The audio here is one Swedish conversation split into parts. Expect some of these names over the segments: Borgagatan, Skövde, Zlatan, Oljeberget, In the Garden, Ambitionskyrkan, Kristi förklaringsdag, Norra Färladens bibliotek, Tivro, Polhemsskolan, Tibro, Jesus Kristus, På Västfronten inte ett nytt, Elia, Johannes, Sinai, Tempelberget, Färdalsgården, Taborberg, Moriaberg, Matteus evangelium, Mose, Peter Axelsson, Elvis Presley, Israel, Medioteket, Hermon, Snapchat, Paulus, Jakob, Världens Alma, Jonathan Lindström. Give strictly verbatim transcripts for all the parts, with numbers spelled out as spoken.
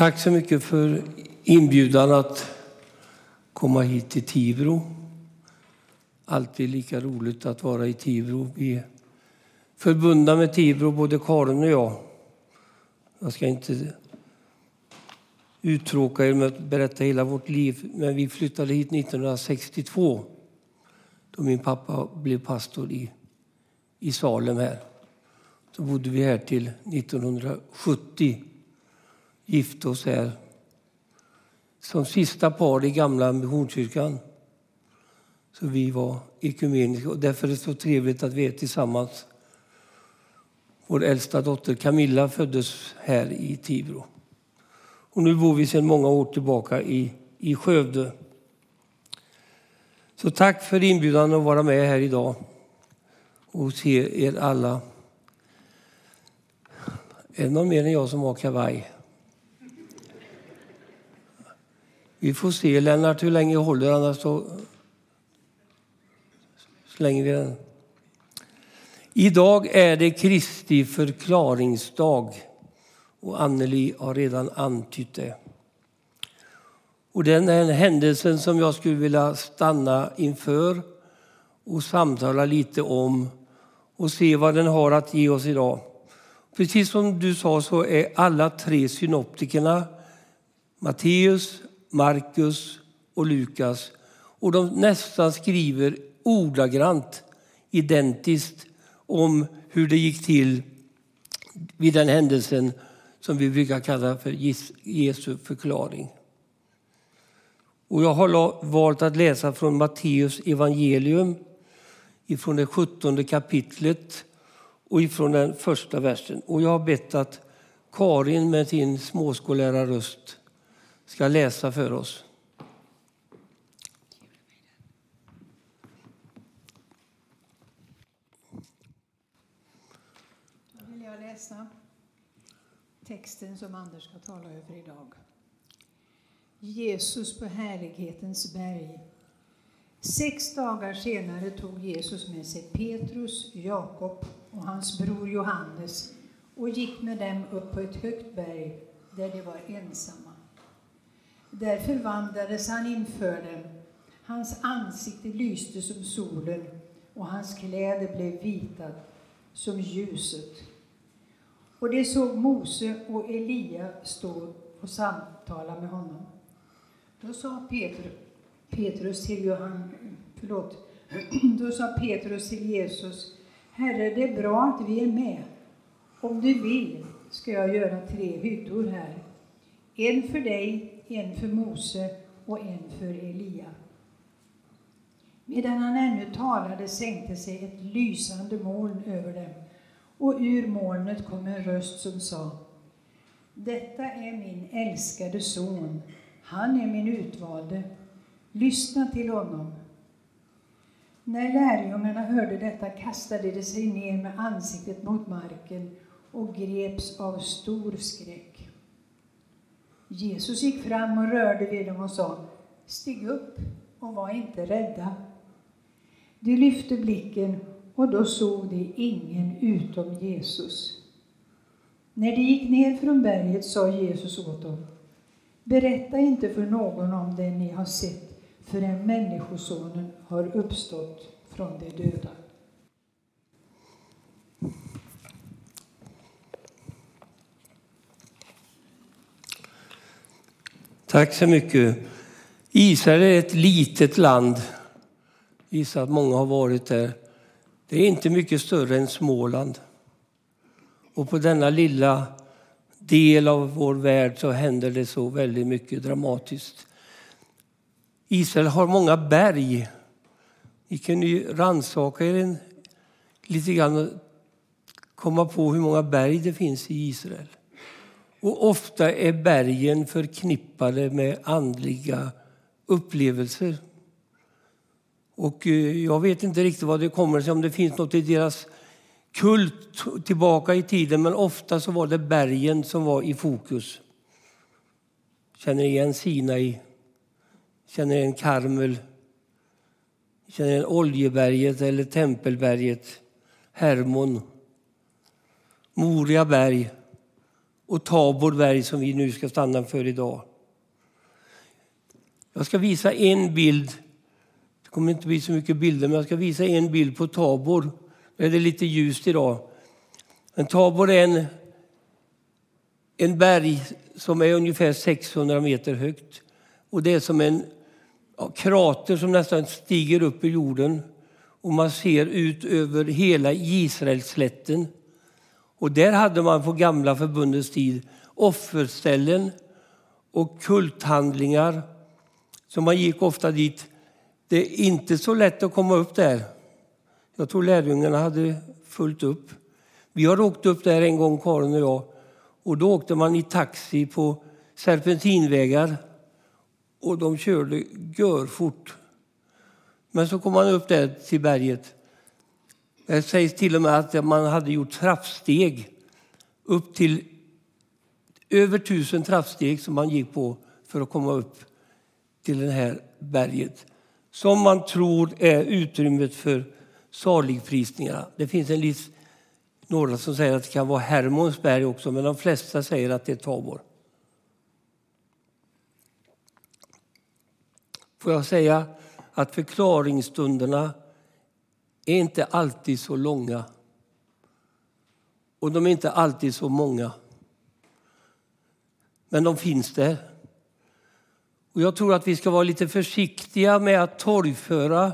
Tack så mycket för inbjudan att komma hit till Tivro. Alltid lika roligt att vara i Tivro. Vi är förbundna med Tibro, både Karin och jag. Jag ska inte uttråka er med att berätta hela vårt liv. Men vi flyttade hit nitton sextiotvå. Då min pappa blev pastor i, i Salem här. Då bodde vi här till nitton sjuttio. Gifte oss här. Som sista par i gamla Ambitionskyrkan. Så vi var ekumeniska. Och därför är det så trevligt att vi är tillsammans. Vår äldsta dotter Camilla föddes här i Tibro. Och nu bor vi sedan många år tillbaka i, i Skövde. Så tack för inbjudan att vara med här idag. Och se er alla. Är det någon mer än jag som har kavaj? Vi får se, Lennart, hur länge håller, annars så slänger vi den. Idag är det Kristi förklaringsdag. Och Anneli har redan antytt det. Och den är en händelsen som jag skulle vilja stanna inför och samtala lite om och se vad den har att ge oss idag. Precis som du sa så är alla tre synoptikerna, Matteus, Markus och Lukas, och de nästan skriver ordagrant, identiskt, om hur det gick till vid den händelsen som vi brukar kalla för Jesu förklaring. Och jag har valt att läsa från Matteus evangelium, ifrån det sjuttonde kapitlet och ifrån den första versen. Och jag har bett att Karin med sin småskollärarröst ska läsa för oss. Då vill jag läsa texten som Anders ska tala över idag. Jesus på härlighetens berg. Sex dagar senare tog Jesus med sig Petrus, Jakob och hans bror Johannes och gick med dem upp på ett högt berg där de var ensamma. Där förvandlades han inför dem. Hans ansikte lyste som solen och hans kläder blev vita som ljuset. Och det såg Mose och Elia stå och samtala med honom. Då sa Petrus, Petrus till Johan, förlåt. Då sa Petrus till Jesus: Herre, det är bra att vi är med. Om du vill ska jag göra tre hyddor här. En för dig, en för Mose och en för Elia. Medan han ännu talade sänkte sig ett lysande moln över dem. Och ur molnet kom en röst som sa: Detta är min älskade son. Han är min utvalde. Lyssna till honom. När lärjungarna hörde detta kastade de sig ner med ansiktet mot marken och greps av stor skräck. Jesus gick fram och rörde vid dem och sa: Stig upp och var inte rädda. De lyfte blicken och då såg de ingen utom Jesus. När de gick ner från berget sa Jesus åt dem: Berätta inte för någon om det ni har sett, förrän människosonen har uppstått från de döda. Tack så mycket. Israel är ett litet land. Jag gissar att många har varit där. Det är inte mycket större än Småland. Och på denna lilla del av vår värld så händer det så väldigt mycket dramatiskt. Israel har många berg. Ni kan ju rannsaka er en, lite grann och komma på hur många berg det finns i Israel. Och ofta är bergen förknippade med andliga upplevelser. Och jag vet inte riktigt vad det kommer sig, om det finns något i deras kult tillbaka i tiden. Men ofta så var det bergen som var i fokus. Känner igen Sinai. Känner igen Karmel. Känner igen Oljeberget eller Tempelberget. Hermon. Moriaberg. och Taborberg som vi nu ska stanna för idag. Jag ska visa en bild. Det kommer inte bli så mycket bilder, men jag ska visa en bild på Tabor. Det är lite ljust idag. Men Tabor är en, en berg som är ungefär sexhundra meter högt. Och det är som en ja, krater som nästan stiger upp i jorden. Och man ser ut över hela Israelslätten. Och där hade man på gamla förbundets tid offerställen och kulthandlingar. Så man gick ofta dit. Det är inte så lätt att komma upp där. Jag tror lärjungarna hade fullt upp. Vi har åkt upp där en gång, Karin och jag. Och då åkte man i taxi på serpentinvägar. Och de körde görfort. Men så kom man upp där till berget. Det sägs till och med att man hade gjort trappsteg. Upp till över tusen trappsteg som man gick på för att komma upp till det här berget. Som man tror är utrymmet för saligprisningarna. Det finns en list, några som säger att det kan vara Hermons berg också. Men de flesta säger att det är Tabor. Får jag säga att förklaringstunderna är inte alltid så långa. Och de är inte alltid så många. Men de finns där. Och jag tror att vi ska vara lite försiktiga med att torgföra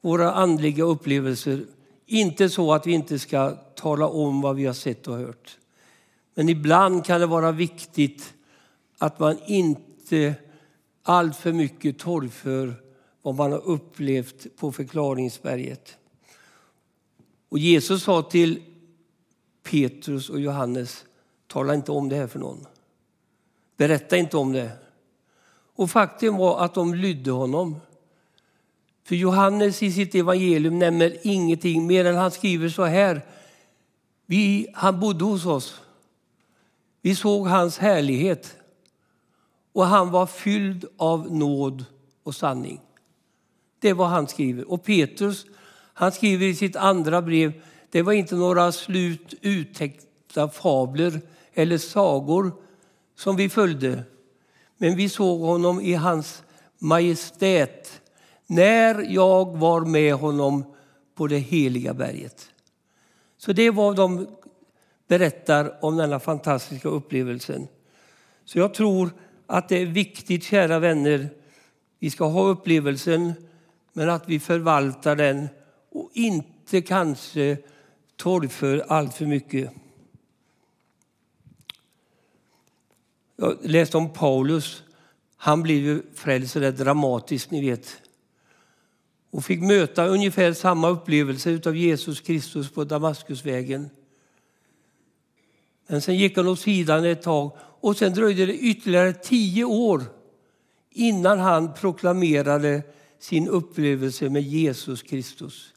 våra andliga upplevelser. Inte så att vi inte ska tala om vad vi har sett och hört. Men ibland kan det vara viktigt att man inte allt för mycket torgför vad man har upplevt på förklaringsberget. Och Jesus sa till Petrus och Johannes, tala inte om det här för någon. Berätta inte om det. Och faktum var att de lydde honom. För Johannes i sitt evangelium nämner ingenting mer än han skriver så här. Vi, han bodde hos oss. Vi såg hans härlighet. Och han var fylld av nåd och sanning. Det var han skriver. Och Petrus, han skriver i sitt andra brev. Det var inte några slut uttäckta fabler eller sagor som vi följde. Men vi såg honom i hans majestät. När jag var med honom på det heliga berget. Så det var de berättar om denna fantastiska upplevelsen. Så jag tror att det är viktigt, kära vänner. Vi ska ha upplevelsen. Men att vi förvaltar den. Och inte kanske torgför allt för mycket. Jag läste om Paulus. Han blev ju frälst så där dramatiskt, ni vet. Och fick möta ungefär samma upplevelse av Jesus Kristus på Damaskusvägen. Men sen gick han åt sidan ett tag. Och sen dröjde det ytterligare tio år innan han proklamerade sin upplevelse med Jesus Kristus.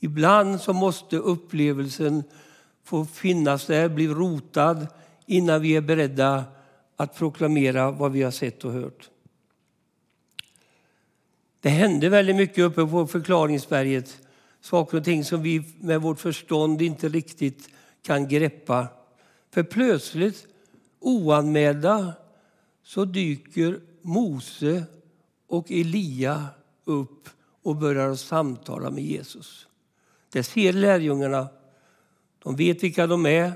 Ibland så måste upplevelsen få finnas där, bli rotad innan vi är beredda att proklamera vad vi har sett och hört. Det hände väldigt mycket uppe på förklaringsberget. Saker och ting som vi med vårt förstånd inte riktigt kan greppa. För plötsligt, oanmälda, så dyker Mose och Elia upp och börjar samtala med Jesus. Det ser lärjungarna. De vet vilka de är.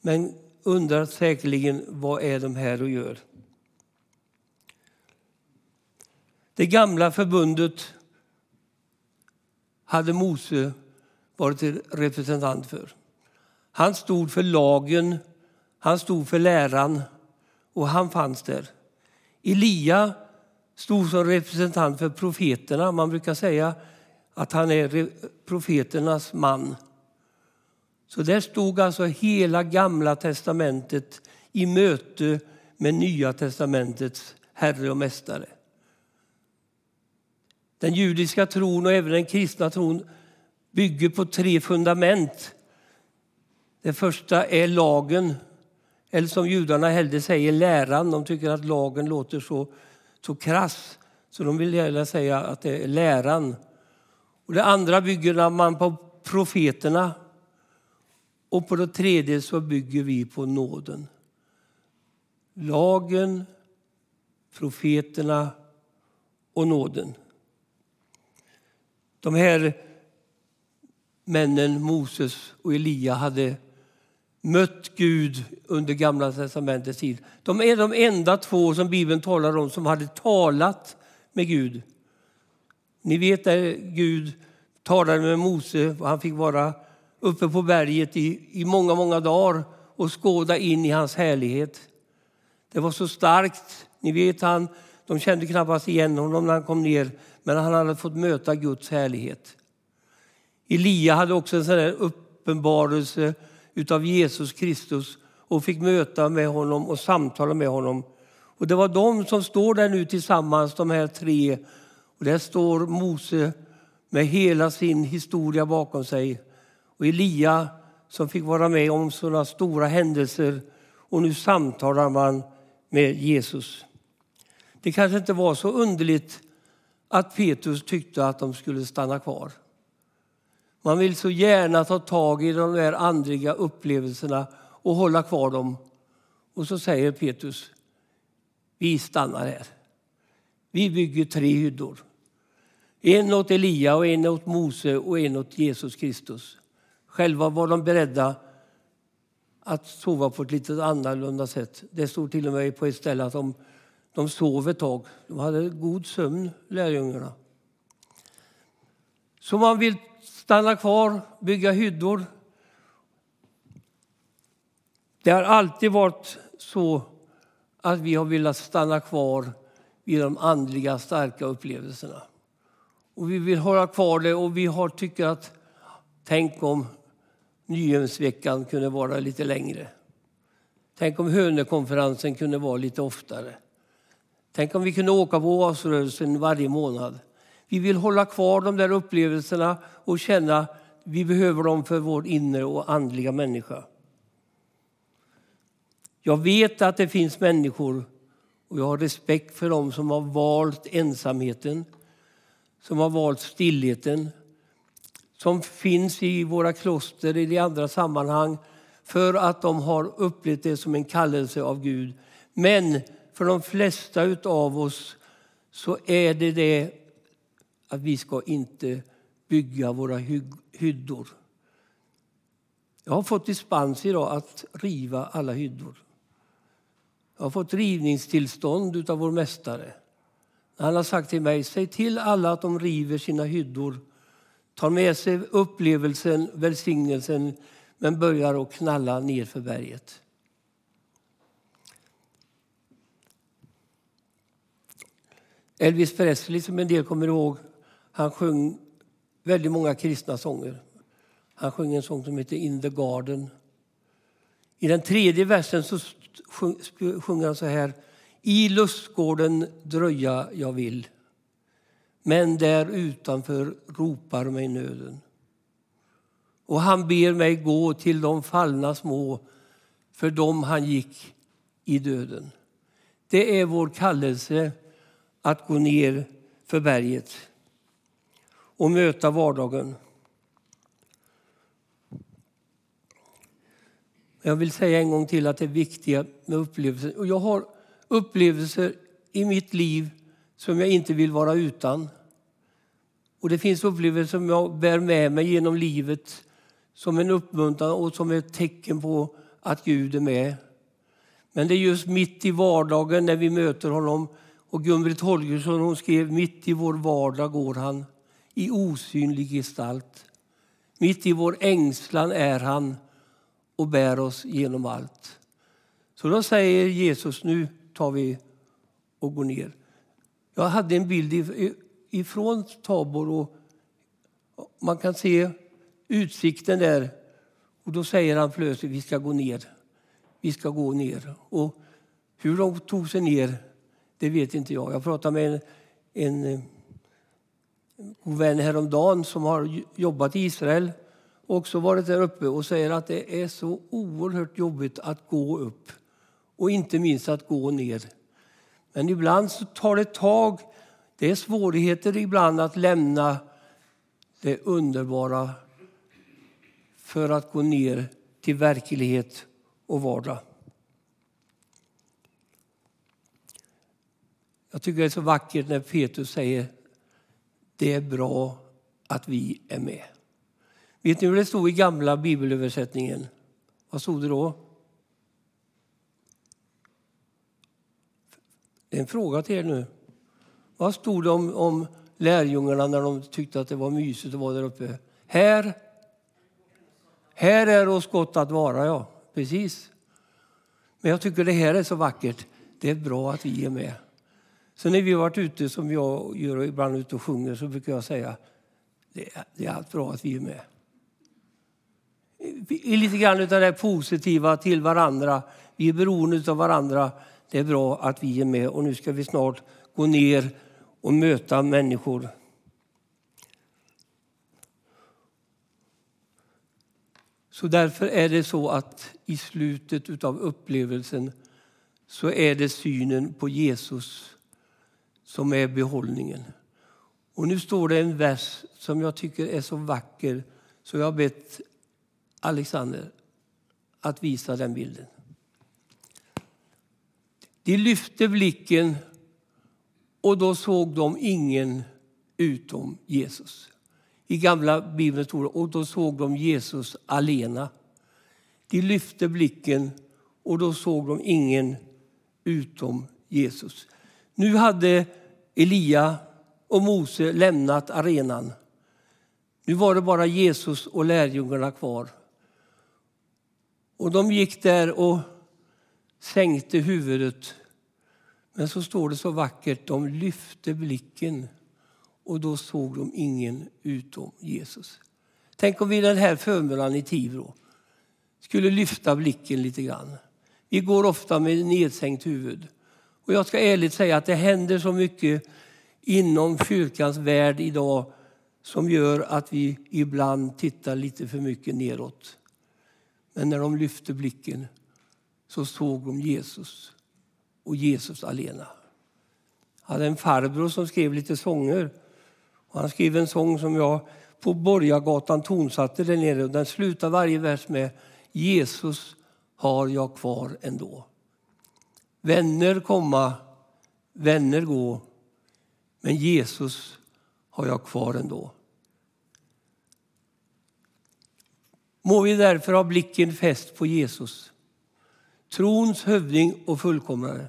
Men undrar säkerligen, vad är de här och gör? Det gamla förbundet hade Mose varit representant för. Han stod för lagen, han stod för läran och han fanns där. Elia stod som representant för profeterna. Man brukar säga att han är profeternas man. Så där stod alltså hela gamla testamentet i möte med nya testamentets herre och mästare. Den judiska tron och även den kristna tron bygger på tre fundament. Det första är lagen, eller som judarna hellre säger läran. De tycker att lagen låter så, så krass, så de vill hellre säga att det är läran. Och det andra bygger man på profeterna. Och på det tredje så bygger vi på nåden. Lagen, profeterna och nåden. De här männen, Moses och Elia, hade mött Gud under gamla testamentets tid. De är de enda två som Bibeln talar om som hade talat med Gud. Ni vet där Gud talade med Mose och han fick vara uppe på berget i, i många, många dagar och skåda in i hans härlighet. Det var så starkt. Ni vet han, de kände knappast igen honom när han kom ner, men han hade fått möta Guds härlighet. Elia hade också en sån här uppenbarelse utav Jesus Kristus och fick möta med honom och samtala med honom. Och det var de som står där nu tillsammans, de här tre. Och där står Mose med hela sin historia bakom sig. Och Elia som fick vara med om sådana stora händelser. Och nu samtalar man med Jesus. Det kanske inte var så underligt att Petrus tyckte att de skulle stanna kvar. Man vill så gärna ta tag i de där andliga upplevelserna och hålla kvar dem. Och så säger Petrus, vi stannar här. Vi bygger tre hyddor. En åt Elia och en åt Mose och en åt Jesus Kristus. Själva var de beredda att sova på ett lite annorlunda sätt. Det stod till och med på ett ställe att de, de sov ett tag. De hade god sömn, lärjungarna. Så man vill stanna kvar, bygga hyddor. Det har alltid varit så att vi har velat stanna kvar vid de andliga starka upplevelserna. Och vi vill hålla kvar det och vi har tyckt att tänk om Nyhemsveckan kunde vara lite längre. Tänk om Hönökonferensen kunde vara lite oftare. Tänk om vi kunde åka på avsrörelsen varje månad. Vi vill hålla kvar de där upplevelserna och känna att vi behöver dem för vår inre och andliga människa. Jag vet att det finns människor och jag har respekt för dem som har valt ensamheten, som har valt stillheten, som finns i våra kloster i de andra sammanhang för att de har upplevt det som en kallelse av Gud. Men för de flesta av oss så är det det att vi ska inte bygga våra hyddor. Jag har fått dispens idag att riva alla hyddor. Jag har fått rivningstillstånd utav vår mästare. Han har sagt till mig, säg till alla att de river sina hyddor. Tar med sig upplevelsen, välsignelsen, men börjar att knalla ner för berget. Elvis Presley, som en del kommer ihåg, han sjöng väldigt många kristna sånger. Han sjöng en sång som heter In the Garden. I den tredje versen så sjunger han så här. I lustgården dröja jag vill. Men där utanför ropar mig nöden. Och han ber mig gå till de fallna små, för dem han gick i döden. Det är vår kallelse att gå ner för berget och möta vardagen. Jag vill säga en gång till att det är viktigt med upplevelser. Och jag har upplevelser i mitt liv som jag inte vill vara utan. Och det finns upplevelser som jag bär med mig genom livet som en uppmuntran och som ett tecken på att Gud är med. Men det är just mitt i vardagen när vi möter honom. Och Gun-Britt Holgersson, hon skrev, mitt i vår vardag går han i osynlig gestalt. Mitt i vår ängslan är han och bär oss genom allt. Så då säger Jesus, nu tar vi och går ner. Jag hade en bild ifrån Tabor och man kan se utsikten där. Och då säger han plötsligt, vi ska gå ner. Vi ska gå ner. Och hur de tog sig ner, det vet inte jag. Jag pratade med en, en god vän häromdagen som har jobbat i Israel. Och också varit där uppe och säger att det är så oerhört jobbigt att gå upp. Och inte minst att gå ner. Men ibland så tar det tag. Det är svårigheter ibland att lämna det underbara för att gå ner till verklighet och vardag. Jag tycker det är så vackert när Petrus säger det är bra att vi är med. Vet ni hur det stod i gamla bibelöversättningen? Vad stod det då? Det är en fråga till er nu. Vad stod det om, om lärjungarna när de tyckte att det var mysigt att vara där uppe? Här, här är oss gott att vara, ja. Precis. Men jag tycker det här är så vackert. Det är bra att vi är med. Så när vi har varit ute, som jag gör ibland ute och sjunger, så brukar jag säga det är, det är allt bra att vi är med. I lite grann utan det positiva till varandra. Vi är beroende av varandra. Det är bra att vi är med, och nu ska vi snart gå ner och möta människor. Så därför är det så att i slutet av upplevelsen så är det synen på Jesus som är behållningen. Och nu står det en vers som jag tycker är så vacker, så jag har bett Alexander att visa den bilden. De lyfte blicken och då såg de ingen utom Jesus. I gamla Bibeln står det, och då såg de Jesus alena. De lyfte blicken och då såg de ingen utom Jesus. Nu hade Elia och Mose lämnat arenan. Nu var det bara Jesus och lärjungarna kvar. Och de gick där och sänkte huvudet. Men så står det så vackert, de lyfte blicken och då såg de ingen utom Jesus. Tänk om vi den här förmiddagen i Tivro skulle lyfta blicken lite grann. Vi går ofta med nedsänkt huvud. Och jag ska ärligt säga att det händer så mycket inom kyrkans värld idag som gör att vi ibland tittar lite för mycket neråt. Men när de lyfte blicken så såg de Jesus och Jesus alena. Jag hade en farbror som skrev lite sånger. Och han skrev en sång som jag på Borgagatan tonsatte där nere. Och den slutar varje vers med Jesus har jag kvar ändå. Vänner komma, vänner gå. Men Jesus har jag kvar ändå. Må vi därför ha blicken fäst på Jesus, trons hövding och fullkomnare.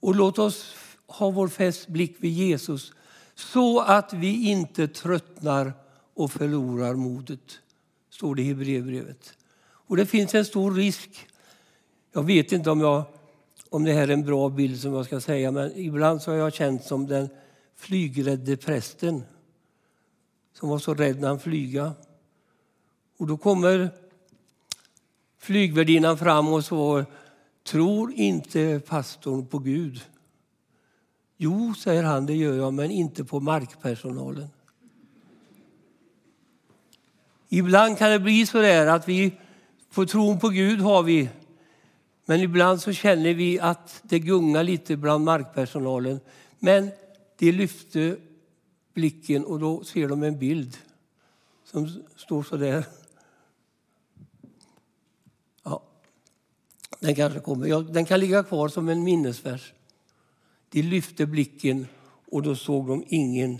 Och låt oss ha vår fäst blick vid Jesus så att vi inte tröttnar och förlorar modet, står det i Hebreerbrevet. Och det finns en stor risk. Jag vet inte om, jag, om det här är en bra bild som jag ska säga, men ibland så har jag känt som den flygrädde prästen som var så rädd när han flyga. Och då kommer flygvärdinnan fram och så, tror inte pastorn på Gud? Jo, säger han, det gör jag, men inte på markpersonalen. Ibland kan det bli så där att vi på tron på Gud har vi, men ibland så känner vi att det gungar lite bland markpersonalen. Men de lyfte blicken och då ser de en bild som står så där. Den kanske kommer. Den kan ligga kvar som en minnesvers. De lyfte blicken och då såg de ingen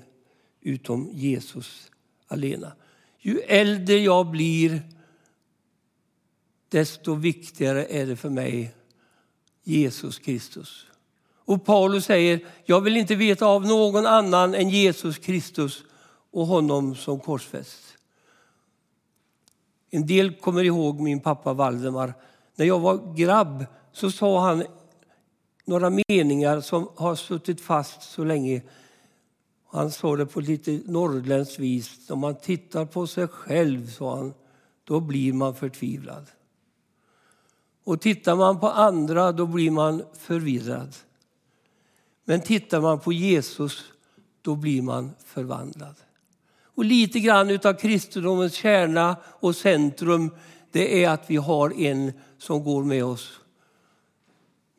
utom Jesus alena. Ju äldre jag blir, desto viktigare är det för mig Jesus Kristus. Och Paulus säger, jag vill inte veta av någon annan än Jesus Kristus och honom som korsfäst. En del kommer ihåg min pappa Valdemar. När jag var grabb så sa han några meningar som har suttit fast så länge. Han sa det på lite norrländskt vis. Om man tittar på sig själv, sa han, då blir man förtvivlad. Och tittar man på andra, då blir man förvirrad. Men tittar man på Jesus, då blir man förvandlad. Och lite grann utav kristendomens kärna och centrum, det är att vi har en som går med oss.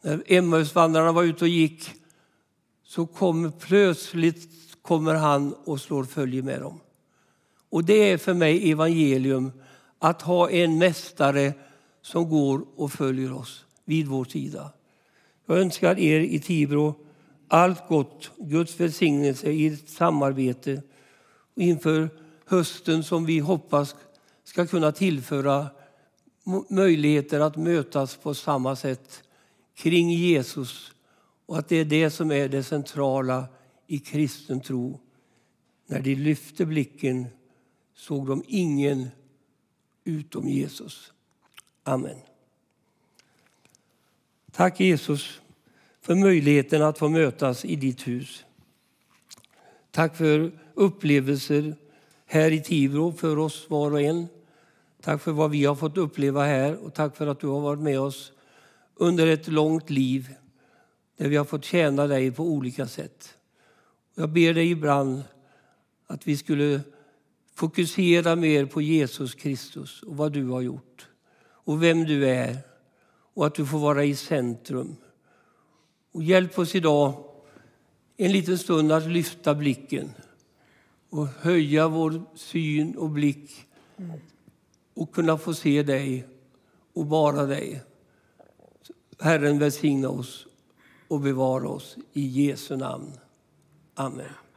När Emmausvandrarna var ute och gick så kommer plötsligt kommer han och slår följe med dem. Och det är för mig evangelium, Att ha en mästare som går och följer oss vid vår sida. Jag önskar er i Tibro allt gott, Guds välsignelse i ert samarbete och inför hösten som vi hoppas ska kunna tillföra möjligheter att mötas på samma sätt kring Jesus, och att det är det som är det centrala i kristen tro. När de lyfte blicken såg de ingen utom Jesus. Amen. Tack Jesus för möjligheten att få mötas i ditt hus. Tack för upplevelser här i Tivro för oss var och en. Tack för vad vi har fått uppleva här, och tack för att du har varit med oss under ett långt liv där vi har fått tjäna dig på olika sätt. Jag ber dig ibland att vi skulle fokusera mer på Jesus Kristus och vad du har gjort och vem du är, och att du får vara i centrum. Och hjälp oss idag en liten stund att lyfta blicken och höja vår syn och blick och kunna få se dig och bara dig. Herren välsigna oss och bevara oss i Jesu namn. Amen.